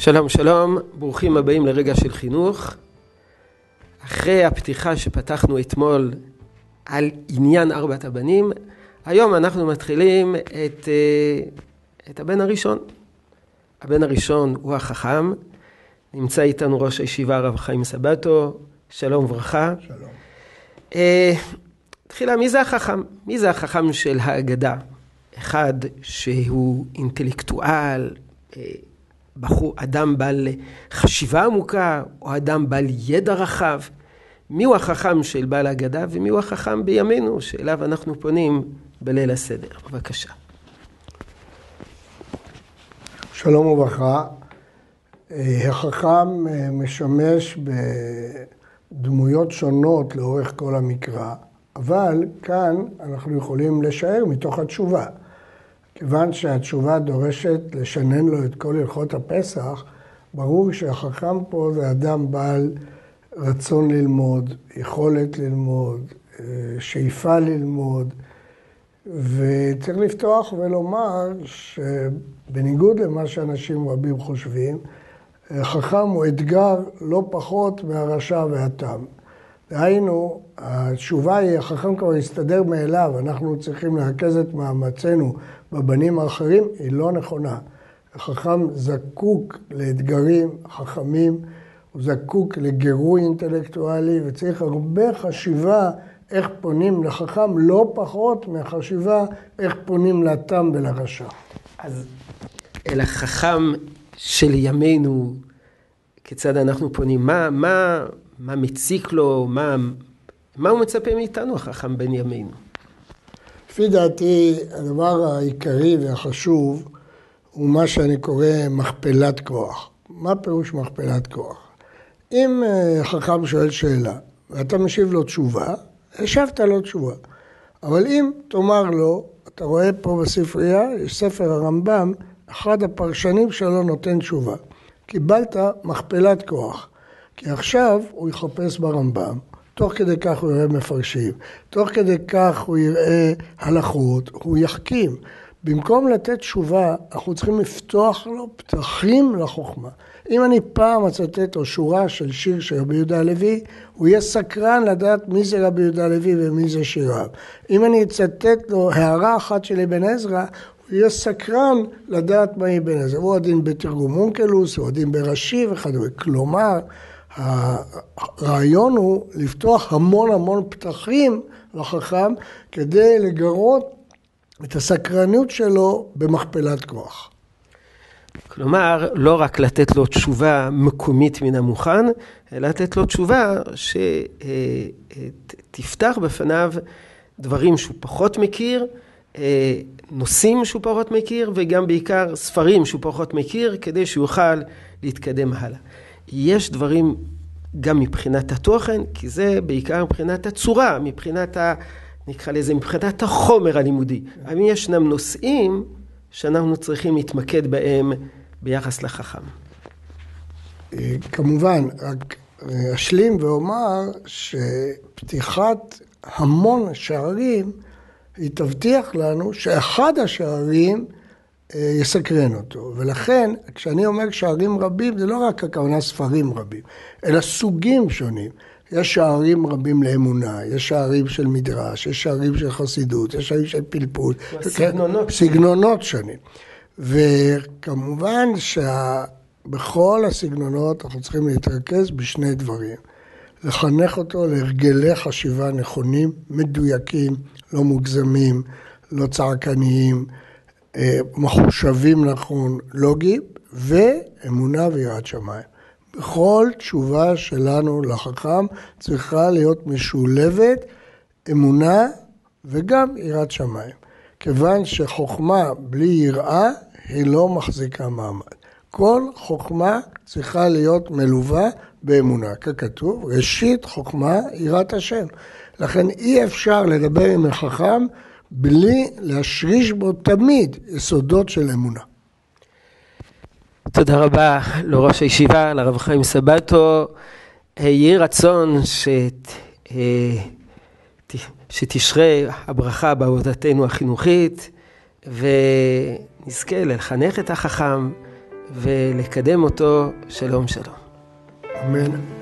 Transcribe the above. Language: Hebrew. שלום שלום, ברוכים הבאים לרגע של חינוך. אחרי הפתיחה שפתחנו אתמול על עניין ארבעת הבנים, היום אנחנו מתחילים את הבן הראשון. הבן הראשון הוא החכם, נמצא איתנו ראש הישיבה רב חיים סבתו, שלום וברכה. שלום. תחילה, מי זה החכם? מי זה החכם של האגדה? אחד שהוא אינטלקטואל, בחור, אדם בעל חשיבה עמוקה, או אדם בעל ידע רחב. מיהו החכם של בעל האגדה, ומיהו החכם בימינו, שאליו אנחנו פונים בליל הסדר. בבקשה. שלום וברכה. החכם משמש בדמויות שונות לאורך כל המקרא, אבל כאן אנחנו יכולים לשער מתוך התשובה. כיוון שהתשובה דורשת לשנן לו את כל הלכות הפסח, ברור שהחכם פה זה אדם בעל רצון ללמוד, יכולת ללמוד, שאיפה ללמוד, וצריך לפתוח ולומר שבניגוד למה שאנשים רבים חושבים, חכם הוא אתגר לא פחות מהרשע והתם. דהיינו, התשובה היא, החכם כבר יסתדר מאליו, אנחנו צריכים לרכז את מאמצינו בבנים האחרים, היא לא נכונה. החכם זקוק לאתגרים חכמים, הוא זקוק לגירוי אינטלקטואלי, וצריך הרבה חשיבה איך פונים לחכם, לא פחות מהחשיבה איך פונים לתם ולרשע. אז אל החכם של ימינו, כיצד אנחנו פונים, מה מציק לו, מה הוא מצפה מאיתנו, החכם בן ימינו? לפי דעתי, הדבר העיקרי והחשוב הוא מה שאני קורא מכפלת כוח. מה פירוש מכפלת כוח? אם חכם שואל שאלה ואתה משיב לו תשובה, השבת לו תשובה. אבל אם תאמר לו, אתה רואה פה בספרייה, יש ספר הרמב"ם, אחד הפרשנים שלו נותן תשובה. קיבלת מכפלת כוח. כי עכשיו הוא יחפש ברמב"ם, תוך כדי כך הוא יראה מפרשים, תוך כדי כך הוא יראה הלכות, הוא יחכים. במקום לתת תשובה, אנחנו צריכים לפתוח לו פתחים לחוכמה. אם אני פעם אצטט או שורה של שיר של רבי יהודה הלוי, הוא יהיה סקרן לדעת מי זה רבי יהודה הלוי ומי זה שיריו. אם אני אצטט לו הערה אחת של אבן עזרא, יהיה סקרן לדעת מה אבן עזרא. הוא הדין בתרגום אונקלוס, הוא הדין ברש"י וכדומה. כלומר, הרעיון הוא לפתוח המון פתחים לחכם כדי לגרות את הסקרנות שלו במכפלת כוח. כלומר, לא רק לתת לו תשובה מקומית מן המוכן, אלא לתת לו תשובה שתפתח בפניו דברים שהוא פחות מכיר, נושאים שהוא פחות מכיר, וגם בעיקר ספרים שהוא פחות מכיר, כדי שהוא יוכל להתקדם הלאה. יש דברים גם מבחינת התוכן, כי זה בעיקר מבחינת הצורה, נקרא לזה, מבחינת החומר הלימודי. אבל ישנם נושאים שאנחנו צריכים להתמקד בהם ביחס לחכם. כמובן, רק אשלים ואומר שפתיחת המון שערים היא תבטיח לנו שאחד השערים יסקרן אותו. ולכן, כשאני אומר שערים רבים, זה לא רק הכוונה ספרים רבים, אלא סוגים שונים. יש שערים רבים לאמונה, יש שערים של מדרש, יש שערים של חסידות, יש שערים של פלפול. סגנונות שונים. וכמובן שבכל הסגנונות אנחנו צריכים להתרכז בשני דברים. לחנך אותו להרגלי חשיבה נכונים, מדויקים, לא מוגזמים, לא צעקניים, מחושבים נכון, לוגיים, ואמונה ויראת שמיים. בכל תשובה שלנו לחכם צריכה להיות משולבת אמונה וגם יראת שמיים. כיוון שחוכמה בלי יראה היא לא מחזיקה מעמד. כל חוכמה צריכה להיות מלווה באמונה, ככתוב, ראשית חוכמה יראת השם. לכן אי אפשר לדבר עם החכם בלי להשריש בו תמיד יסודות של אמונה. תודה רבה לראש הישיבה, לרב חיים סבתו. יהי רצון שתשרה הברכה בעבודתנו החינוכית, ונזכה לחנך את החכם ולקדם אותו. שלום שלום. אמן.